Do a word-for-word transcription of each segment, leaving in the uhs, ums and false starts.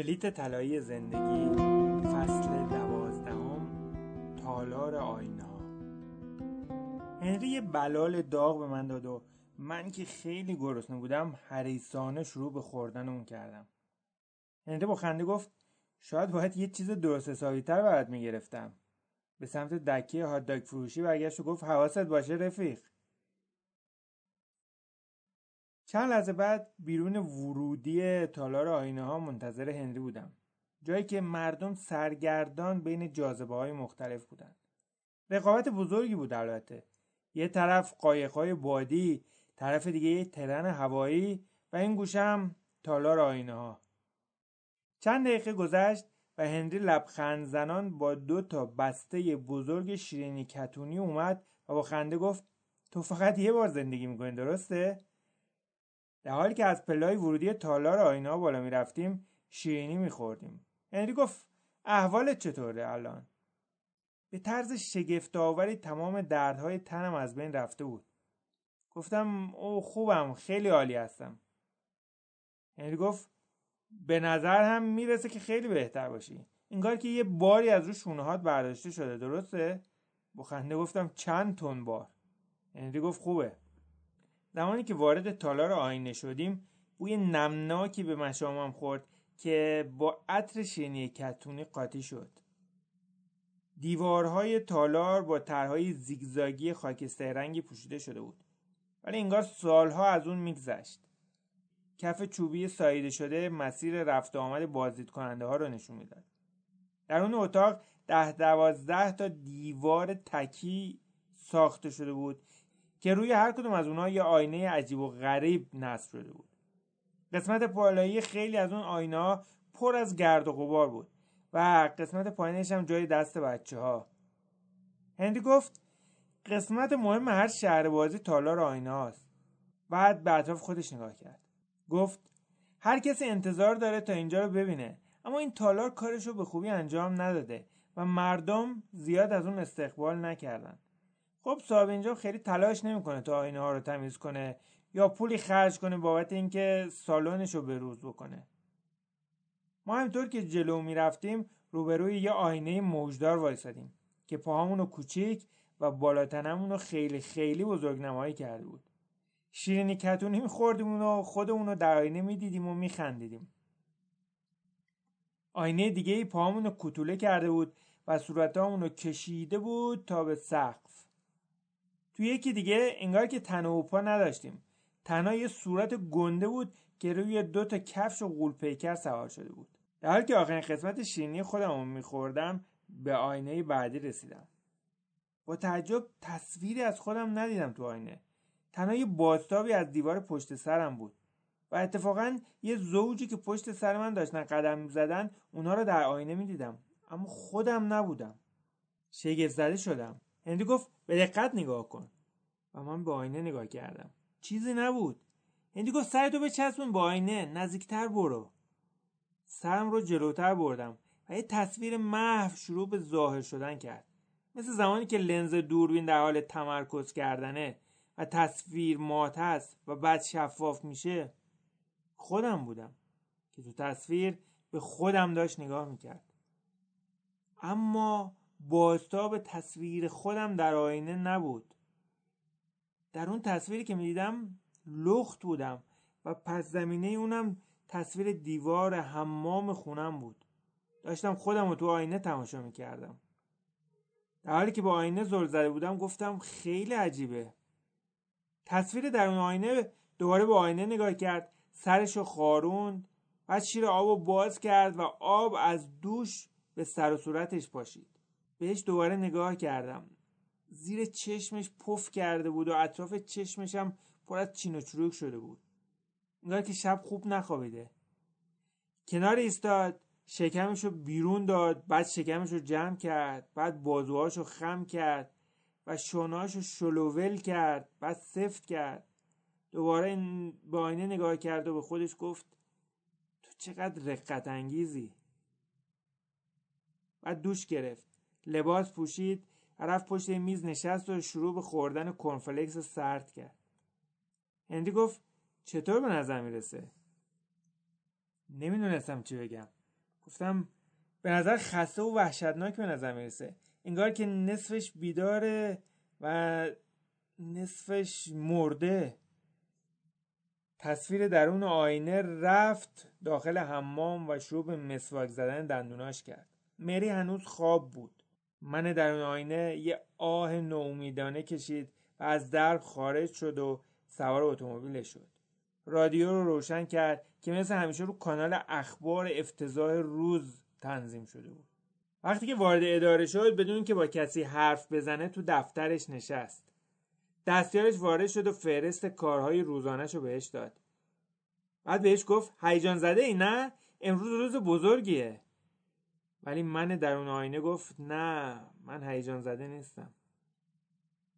بلیت طلایی زندگی فصل دوازدهم تالار آینهها. هنری بلال داغ به من داد و من که خیلی گرسنه بودم حریصانه شروع به خوردن اون کردم. هنری با خنده گفت شاید باید یه چیز درست حسابی‌تر برات می‌گرفتم. به سمت دکه هات داگ فروشی برگشت و گفت حواست باشه رفیق. چند لحظه بعد بیرون ورودی تالار آینهها منتظر هنری بودم، جایی که مردم سرگردان بین جاذبه‌های مختلف بودند. رقابت بزرگی بود البته. یه طرف قایق‌های بادی، طرف دیگه یه ترن هوایی و این گوشه هم تالار آینهها. چند دقیقه گذشت و هنری لبخند زنان با دو تا بسته بزرگ شیرینی کتونی اومد و با خنده گفت تو فقط یه بار زندگی می‌کنی درسته؟ در حالی که از پله‌های ورودی تالار آینهها بالا می‌رفتیم شیرینی می‌خوردیم. هنری گفت احوالت چطوره الان؟ به طرز شگفت‌آوری تمام دردهای تنم از بین رفته بود. گفتم او خوبم، خیلی عالی هستم. هنری گفت به نظر هم میرسه که خیلی بهتر باشی. انگار که یه باری از روی شونه‌هات برداشته شده، درسته؟ با خنده گفتم چند تن بار. هنری گفت خوبه. زمانی که وارد تالار آینه شدیم بوی نمناکی به مشامم خورد که با عطر شیرینی کتونی قاطی شد. دیوارهای تالار با طرح‌های زیگزاگی خاکستری رنگی پوشیده شده بود، ولی انگار سالها از اون میگذشت. کف چوبی ساییده شده مسیر رفت و آمد بازدیدکننده ها رو نشون میداد. در اون اتاق ده دوازده تا دیوار تکی ساخته شده بود که روی هر کدوم از اونها یه آینه عجیب و غریب نصب شده بود. قسمت بالایی خیلی از اون آینه‌ها پر از گرد و غبار بود و قسمت پایینش هم جای دست بچه‌ها. هنری گفت قسمت مهم هر شهربازی تالار آینه‌هاست. بعد به اطراف خودش نگاه کرد. گفت هر کسی انتظار داره تا اینجا رو ببینه، اما این تالار کارش رو به خوبی انجام نداده و مردم زیاد از اون استقبال نکردن. خب صاحب اینجا خیلی تلاش نمیکنه تا آینه‌ها رو تمیز کنه یا پولی خرج کنه بابت اینکه سالنش رو به‌روز بکنه. ما همینطور که جلو میرفتیم روبروی یه آینه موجدار وایسادیم که پاهامون رو کوچیک و بالاتنمون رو خیلی خیلی بزرگنمایی کرده بود. شیرینی کتونی می‌خوردیم و خودمون رو در آینه می‌دیدیم و می‌خندیدیم. آینه دیگه‌ای پاهامون رو کوتوله کرده بود و صورتامون رو کشیده بود تا به سقف. توی یکی دیگه انگار که تن و پا نداشتیم. تنها یه صورت گنده بود که روی دو تا کفش و غولپیکر سوار شده بود. در حالی که آخرین قسمت شیرینی خودمون می‌خوردم به آینه بعدی رسیدم. با تعجب تصویری از خودم ندیدم تو آینه. تنها یه بازتابی از دیوار پشت سرم بود و اتفاقاً یه زوجی که پشت سر من داشتن قدم می‌زدن اونها رو در آینه می‌دیدم، اما خودم نبودم. شگفت‌زده شدم. هنری گفت به دقت نگاه کن و من به آینه نگاه کردم. چیزی نبود. هنری گفت سرتو بچسبون به آینه، نزدیکتر برو. سرم رو جلوتر بردم و یه تصویر محو شروع به ظاهر شدن کرد، مثل زمانی که لنز دوربین در حال تمرکز کردنه و تصویر مات هست و بعد شفاف میشه. خودم بودم که تو تصویر به خودم داشت نگاه میکرد، اما بازتاب تصویر خودم در آینه نبود. در اون تصویری که میدیدم لخت بودم و پس زمینه اونم تصویر دیوار حمام خونم بود. داشتم خودم رو تو آینه تماشا میکردم. در حالی که با آینه زل زده بودم گفتم خیلی عجیبه. تصویر در اون آینه دوباره به آینه نگاه کرد، سرشو خاروند، بعد شیر آبو باز کرد و آب از دوش به سر و صورتش پاشید. بهش دوباره نگاه کردم. زیر چشمش پف کرده بود و اطراف چشمش هم پر از چین و چروک شده بود. انگار که شب خوب نخوابیده. کنار ایستاد، شکمشو بیرون داد، بعد شکمشو جمع کرد، بعد بازوهاشو خم کرد و شوناشو شلوول کرد، بعد سفت کرد. دوباره به آینه نگاه کرد و به خودش گفت تو چقدر رقت انگیزی. بعد دوش گرفت، لباس پوشید، رفت پشت میز نشست و شروع به خوردن کرنفلکس سرد کرد. هنری گفت چطور به نظر میرسه؟ نمیدونستم چی بگم. گفتم به نظر خسته و وحشتناک به نظر میرسه، انگار که نصفش بیداره و نصفش مرده. تصویر درون آینه رفت داخل حمام و شروع به مسواک زدن دندوناش کرد. مری هنوز خواب بود. من درون آینه یه آه ناامیدانه کشید و از در خارج شد و سوار اتومبیل شد. رادیو رو روشن کرد که مثل همیشه رو کانال اخبار افتضاح روز تنظیم شده بود. وقتی که وارد اداره شد بدون که با کسی حرف بزنه تو دفترش نشست. دستیارش وارد شد و فهرست کارهای روزانه‌ش رو بهش داد. بعد بهش گفت هیجان زده ای نه؟ امروز روز بزرگیه. ولی من در اون آینه گفت نه، من هیجان زده نیستم.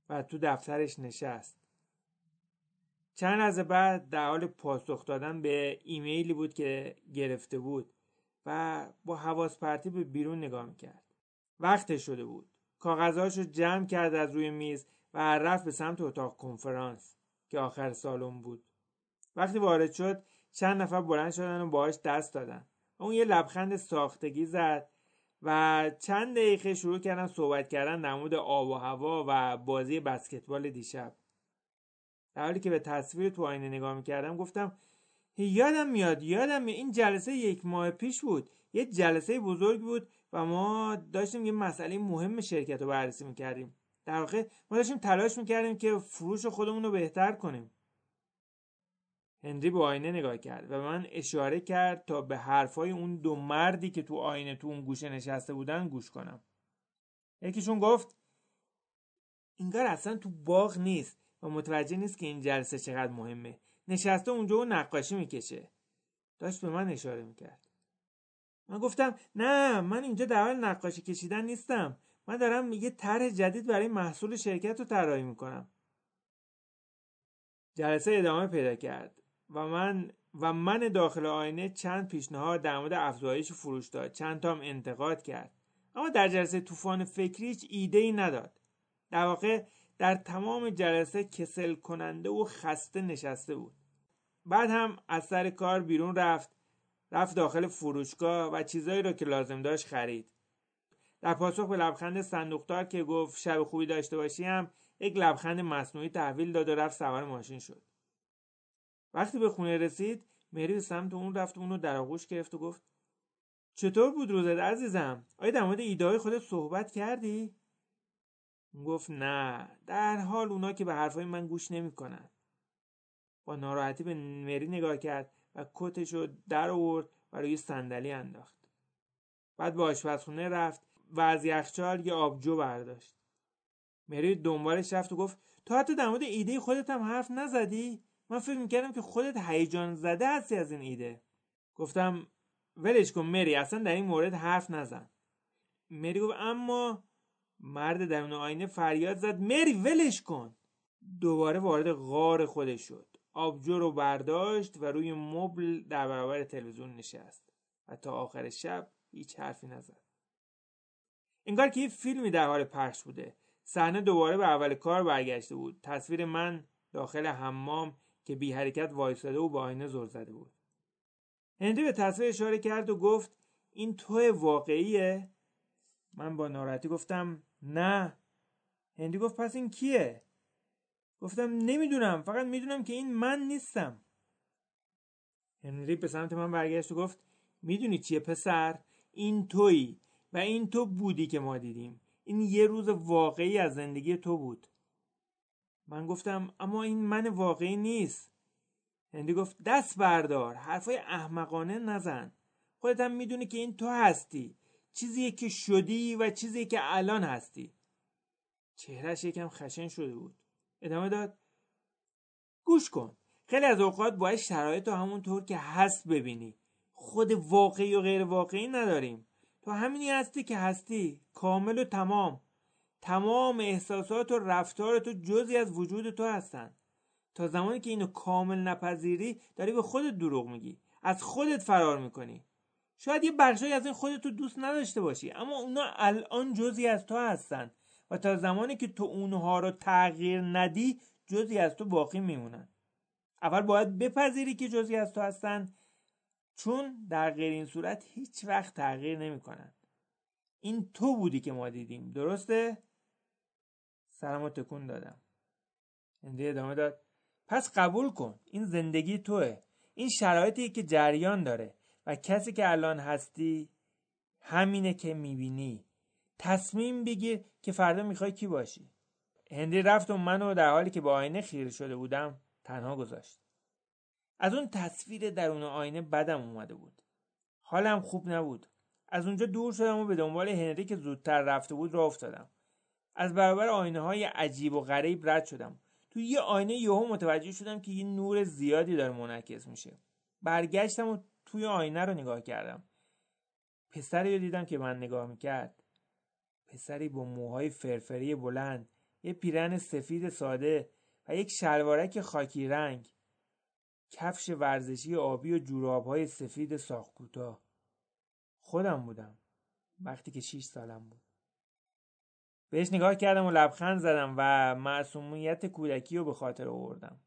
بعد تو دفترش نشست. چند از بعد در حال پاسخ دادن به ایمیلی بود که گرفته بود و با حواس پرتی به بیرون نگاه میکرد. وقتش شده بود. کاغذهاش رو جمع کرد از روی میز و رفت به سمت اتاق کنفرانس که آخر سالن بود. وقتی وارد شد چند نفر بلند شدن و باهاش دست دادن. اون یه لبخند ساختگی زد و چند دقیقه شروع کردن صحبت کردن در مورد آب و هوا و بازی بسکتبال دیشب. در حالی که به تصویر تو آینه نگاه میکردم گفتم یادم میاد یادم میاد این جلسه یک ماه پیش بود. یه جلسه بزرگ بود و ما داشتیم یه مسئله مهم شرکت رو بررسی میکردیم. در واقع ما داشتیم تلاش میکردیم که فروش خودمون رو بهتر کنیم. هنری به آینه نگاه کرد و من اشاره کرد تا به حرفای اون دو مردی که تو آینه تو اون گوشه نشسته بودن گوش کنم. یکیشون گفت انگار اصلا تو باغ نیست و متوجه نیست که این جلسه چقدر مهمه. نشسته اونجا و نقاشی میکشه. داشت به من اشاره میکرد. من گفتم نه، من اینجا در حال نقاشی کشیدن نیستم. من دارم یه طرح جدید برای محصول شرکت رو طراحی میکنم. جلسه ادامه پیدا کرد و من و من داخل آینه چند پیشنهاد در مورد افزایش فروش داد، چند تا هم انتقاد کرد. اما در جلسه طوفان فکری هیچ ایده‌ای نداد. در واقع در تمام جلسه کسل کننده و خسته نشسته بود. بعد هم از سر کار بیرون رفت، رفت داخل فروشگاه و چیزایی رو که لازم داشت خرید. در پاسخ به لبخند صندوقدار که گفت شب خوبی داشته باشی هم یک لبخند مصنوعی تحویل داد و رفت سوار ماشین شد. وقتی به خونه رسید مری به سمت اون رفت، اونو در آغوش گرفت و گفت چطور بود روزت عزیزم؟ آیا در مورد ایده‌های خودت صحبت کردی؟ اون گفت نه، در حال اونا که به حرفای من گوش نمی‌کنن. با ناراحتی به مری نگاه کرد و کتشو در آورد و روی صندلی انداخت. بعد به آشپزخونه رفت و از یخچال یه آبجو برداشت. مری دنبالش رفت و گفت تو حتی در مورد ایده خودت هم حرف نزدی؟ من فکر میکردم که خودت هیجان زده هستی از این ایده. گفتم ولش کن مری، اصلا در این مورد حرف نزن. مری گفت اما. مرد درون آینه فریاد زد مری ولش کن. دوباره وارد غار خودش شد. آبجو رو برداشت و روی مبل در برابر تلویزیون نشست و تا آخر شب هیچ حرفی نزد. انگار که یه فیلمی در حال پخش بوده. صحنه دوباره به اول کار برگشته بود. تصویر من داخل حمام که بی حرکت وایساده و با آینه زل زده بود. هنری به تصویر اشاره کرد و گفت این تو واقعیه؟ من با ناراحتی گفتم نه. هنری گفت پس این کیه؟ گفتم نمیدونم، فقط میدونم که این من نیستم. هنری به سمت من برگشت و گفت میدونی چیه پسر؟ این تویی و این تو بودی که ما دیدیم. این یه روز واقعی از زندگی تو بود. من گفتم اما این من واقعی نیست. هنری گفت دست بردار، حرفای احمقانه نزن. خودت هم میدونی که این تو هستی، چیزیه که شدی و چیزیه که الان هستی. چهرهش یکم خشن شده بود. ادامه داد گوش کن، خیلی از اوقات باید شرایط رو همونطور که هست ببینی. خود واقعی و غیر واقعی نداریم. تو همینی هستی که هستی، کامل و تمام. تمام احساسات و رفتار تو جزئی از وجود تو هستن. تا زمانی که اینو کامل نپذیری داری به خودت دروغ میگی، از خودت فرار میکنی. شاید یه بخشی از این خودت رو دوست نداشته باشی، اما اونا الان جزئی از تو هستن و تا زمانی که تو اونها رو تغییر ندی جزئی از تو باقی میمونن. اول باید بپذیری که جزئی از تو هستن چون در غیر این صورت هیچ وقت تغییر نمی کنن. این تو بودی که ما دیدیم، درسته؟ سرمو تکون دادم. هندی ادامه داد: پس قبول کن، این زندگی توه، این شرایطی که جریان داره و کسی که الان هستی همینه که میبینی. تصمیم بگیر که فردا میخوای کی باشی. هندی رفت و منو در حالی که با آینه خیره شده بودم تنها گذاشت. از اون تصویر درون آینه بدم اومده بود. حالم خوب نبود. از اونجا دور شدم و به دنبال هنری که زودتر رفته بود راه افتادم. از برابر آینه‌های عجیب و غریب رد شدم. تو یه آینه یهو متوجه شدم که یه نور زیادی داره منعکس میشه. برگشتم و توی آینه رو نگاه کردم. پسری رو دیدم که من نگاه میکرد. پسری با موهای فرفری بلند، یه پیرهن سفید ساده و یک شلوارک خاکی رنگ، کفش ورزشی آبی و جوراب‌های سفید ساق‌کوتاه. خودم بودم وقتی که شش سالم بود. بهش نگاه کردم و لبخند زدم و معصومیت کودکی رو به خاطر آوردم.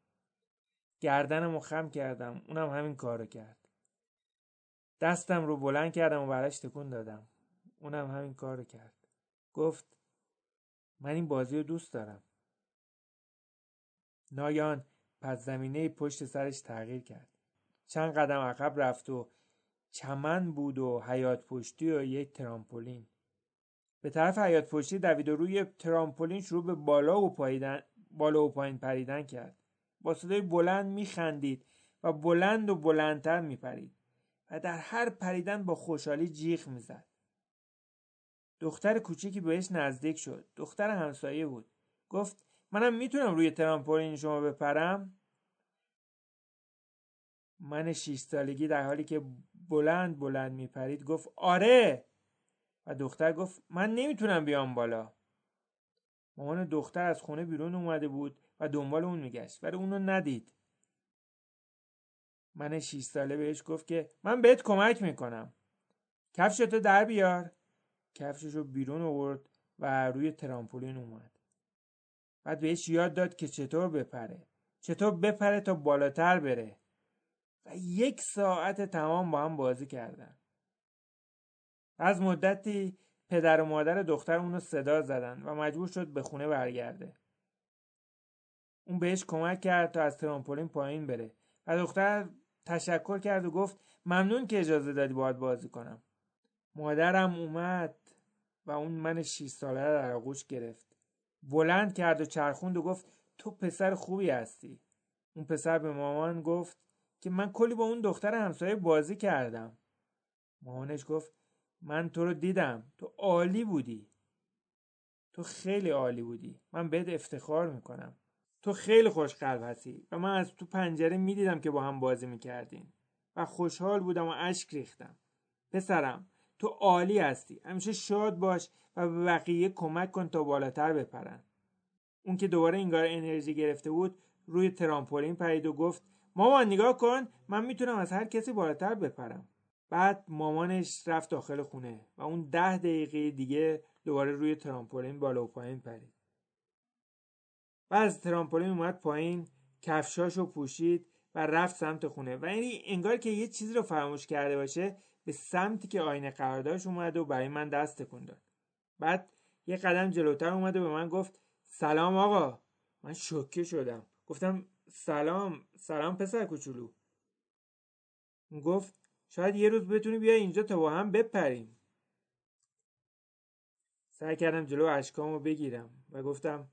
گردنم رو خم کردم، اونم همین کار رو کرد. دستم رو بلند کردم و براش تکون دادم، اونم همین کار رو کرد. گفت من این بازی رو دوست دارم. ناگهان پس زمینه پشت سرش تغییر کرد. چند قدم عقب رفت و چمن بود و حیاط پشتی و یک ترامپولین. به طرف حیاط پشتی دوید و روی ترامپولین شروع به بالا و پایین بالا و پایین پریدن کرد. با صدای بلند میخندید و بلند و بلندتر میپرید و در هر پریدن با خوشحالی جیغ میزد. دختر کوچیکی بهش نزدیک شد. دختر همسایه بود. گفت منم میتونم روی ترامپولین شما بپرم؟ من شش سالگی در حالی که بلند بلند میپرید گفت آره. و دختر گفت من نمیتونم بیام بالا. مامان دختر از خونه بیرون اومده بود و دنبال اون میگشت ولی اونو ندید. من شش ساله بهش گفت که من بهت کمک میکنم. کفشتو در بیار. کفششو بیرون آورد و روی ترامپولین اومد. بعد بهش یاد داد که چطور بپره. چطور بپره تا بالاتر بره. و یک ساعت تمام با هم بازی کردن. از مدتی پدر و مادر دختر اونو صدا زدن و مجبور شد به خونه برگرده. اون بهش کمک کرد تا از ترامپولین پایین بره و دختر تشکر کرد و گفت ممنون که اجازه دادی باهات بازی کنم. مادرم اومد و اون من شش ساله رو در آغوش گرفت. بلند کرد و چرخوند و گفت تو پسر خوبی هستی. اون پسر به مامان گفت که من کلی با اون دختر همسایه بازی کردم. مامانش گفت من تو رو دیدم، تو عالی بودی، تو خیلی عالی بودی، من بهت افتخار میکنم، تو خیلی خوش قلب هستی و من از تو پنجره میدیدم که با هم بازی میکردین و خوشحال بودم و اشک ریختم. پسرم تو عالی هستی، همیشه شاد باش و به بقیه کمک کن تا بالاتر بپرن. اون که دوباره انگار انرژی گرفته بود روی ترامپولین پرید و گفت مامان نگاه کن، من میتونم از هر کسی بالاتر بپرم. بعد مامانش رفت داخل خونه و اون ده دقیقه دیگه دوباره روی ترامپولین بالا و پایین پرید. بعد از ترامپولین اومد پایین، کفشاشو پوشید و رفت سمت خونه و یعنی انگار که یه چیزی رو فراموش کرده باشه به سمتی که آینه قرار داشت اومد و برای من دست تکون داد. بعد یه قدم جلوتر اومد و به من گفت سلام آقا. من شوکه شدم. گفتم سلام، سلام پسر کوچولو. اون گفت شاید یه روز بتونی بیای اینجا تا با هم بپریم. سعی کردم جلو اشکامو بگیرم و گفتم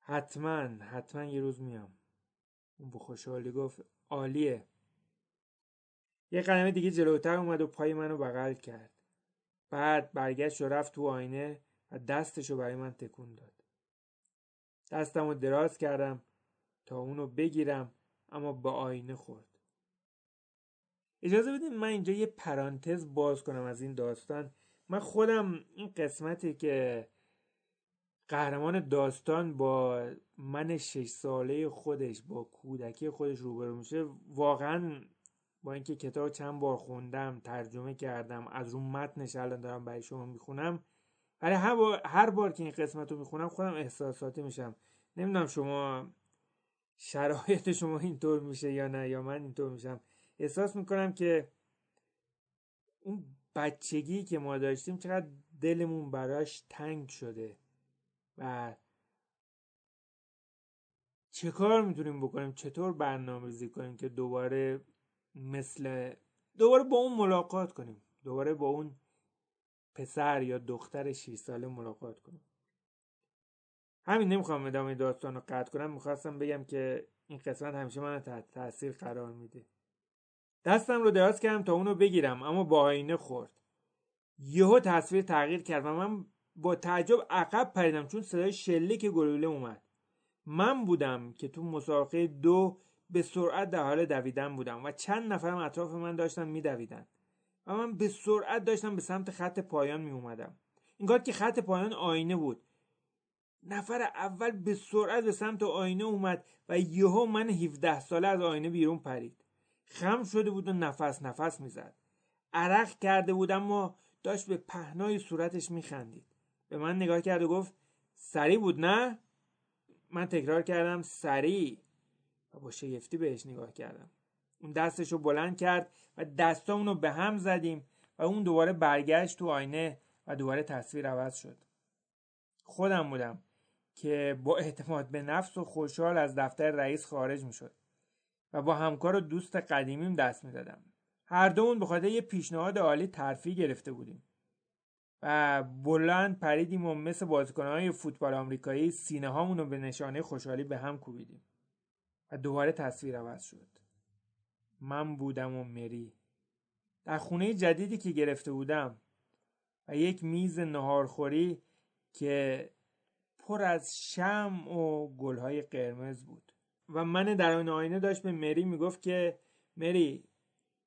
حتما حتما یه روز میام. اون با خوشحالی گفت عالیه. یه قدم دیگه جلوتر اومد و پای منو بغل کرد. بعد برگشت و رفت تو آینه و دستشو برای من تکون داد. دستمو دراز کردم تا اونو بگیرم اما با آینه خورد. اجازه بدین من اینجا یه پرانتز باز کنم از این داستان. من خودم این قسمتی که قهرمان داستان با من شش ساله خودش، با کودکی خودش روبرو میشه، واقعا با اینکه کتاب چند بار خوندم، ترجمه کردم، از رو متنش الان دارم برای شما میخونم، ولی هر بار, هر بار که این قسمت رو میخونم خودم احساساتی میشم. نمیدونم شما شرایط شما اینطور میشه یا نه، یا من اینطور میشم. احساس میکنم که اون بچگی که ما داشتیم چقدر دلمون براش تنگ شده و چه کار میتونیم بکنیم، چطور برنامه‌ریزی کنیم که دوباره مثل دوباره با اون ملاقات کنیم، دوباره با اون پسر یا دختر شش ساله ملاقات کنیم. همین، نمیخوام ادامه داستان رو قطع کنم، میخواستم بگم که این قسمت همیشه منو تحت تاثیر قرار میده. دستم رو دراز کردم تا اونو بگیرم اما با آینه خورد. یهو تصویر تغییر کرد و من با تعجب عقب پریدم چون صدای شلیک گلوله اومد. من بودم که تو مسابقه دو به سرعت در حال دویدن بودم و چند نفرم اطراف من داشتن میدویدن و من به سرعت داشتم به سمت خط پایان می اومدم. انگار که خط پایان آینه بود. نفر اول به سرعت به سمت آینه اومد و یهو من هفده ساله از آینه بیرون پرید. خم شده بود و نفس نفس میزد. عرق کرده بود اما داشت به پهنای صورتش میخندید. به من نگاه کرد و گفت سریع بود نه؟ من تکرار کردم سریع و با شگفتی بهش نگاه کردم. اون دستشو بلند کرد و دستامونو به هم زدیم و اون دوباره برگشت تو آینه و دوباره تصویر عوض شد. خودم بودم که با اعتماد به نفس و خوشحال از دفتر رئیس خارج میشد و با همکار و دوست قدیمیم دست میدادم. هر دومون به خاطر یه پیشنهاد عالی ترفیع گرفته بودیم و بلند پریدیم و مثل بازیکن‌های فوتبال آمریکایی سینه هامون رو به نشانه خوشحالی به هم کوبیدیم و دوباره تصویر عوض شد. من بودم و مری در خونه جدیدی که گرفته بودم و یک میز نهارخوری که پر از شمع و گل‌های قرمز بود و من در اون آینه داشت به مری میگفت که مری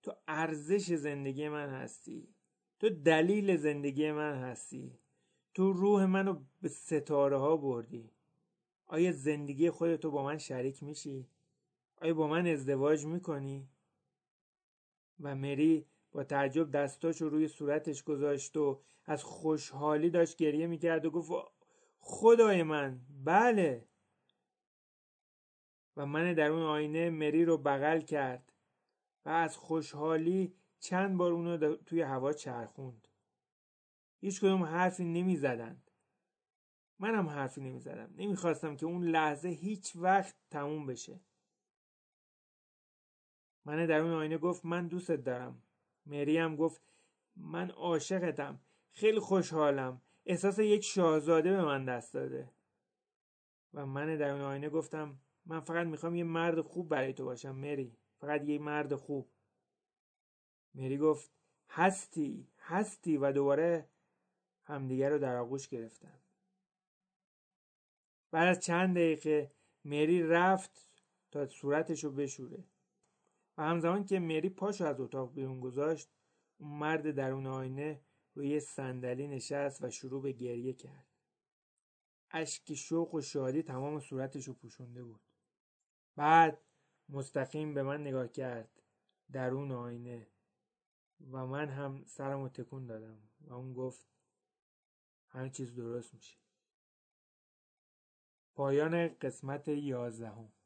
تو ارزش زندگی من هستی، تو دلیل زندگی من هستی، تو روح منو به ستاره ها بردی. آیا زندگی خودتو با من شریک میشی؟ آیا با من ازدواج میکنی؟ و مری با تعجب دستاشو روی صورتش گذاشت و از خوشحالی داشت گریه میکرد و گفت خدای من بله. و من در اون آینه مری رو بغل کرد و از خوشحالی چند بار اونو توی هوا چرخوند. هیچ کدوم حرفی نمی زدند. منم حرفی نمی زدم. نمی خواستم که اون لحظه هیچ وقت تموم بشه. من در اون آینه گفت من دوست دارم. مریم گفت من عاشقتم. خیلی خوشحالم. احساس یک شاهزاده به من دست داده. و من در اون آینه گفتم من فقط میخوام یه مرد خوب برای تو باشم مری. فقط یه مرد خوب. مری گفت هستی هستی و دوباره همدیگر رو در آغوش گرفتن. بعد از چند دقیقه مری رفت تا صورتش رو بشوره و همزمان که مری پاشو از اتاق بیرون گذاشت اون مرد درون آینه روی صندلی نشست و شروع به گریه کرد. اشک شوق و شادی تمام صورتش رو پوشونده بود. بعد مستقیم به من نگاه کرد درون آینه و من هم سرمو تکون دادم و اون گفت همه چیز درست میشه. پایان قسمت یازدهم.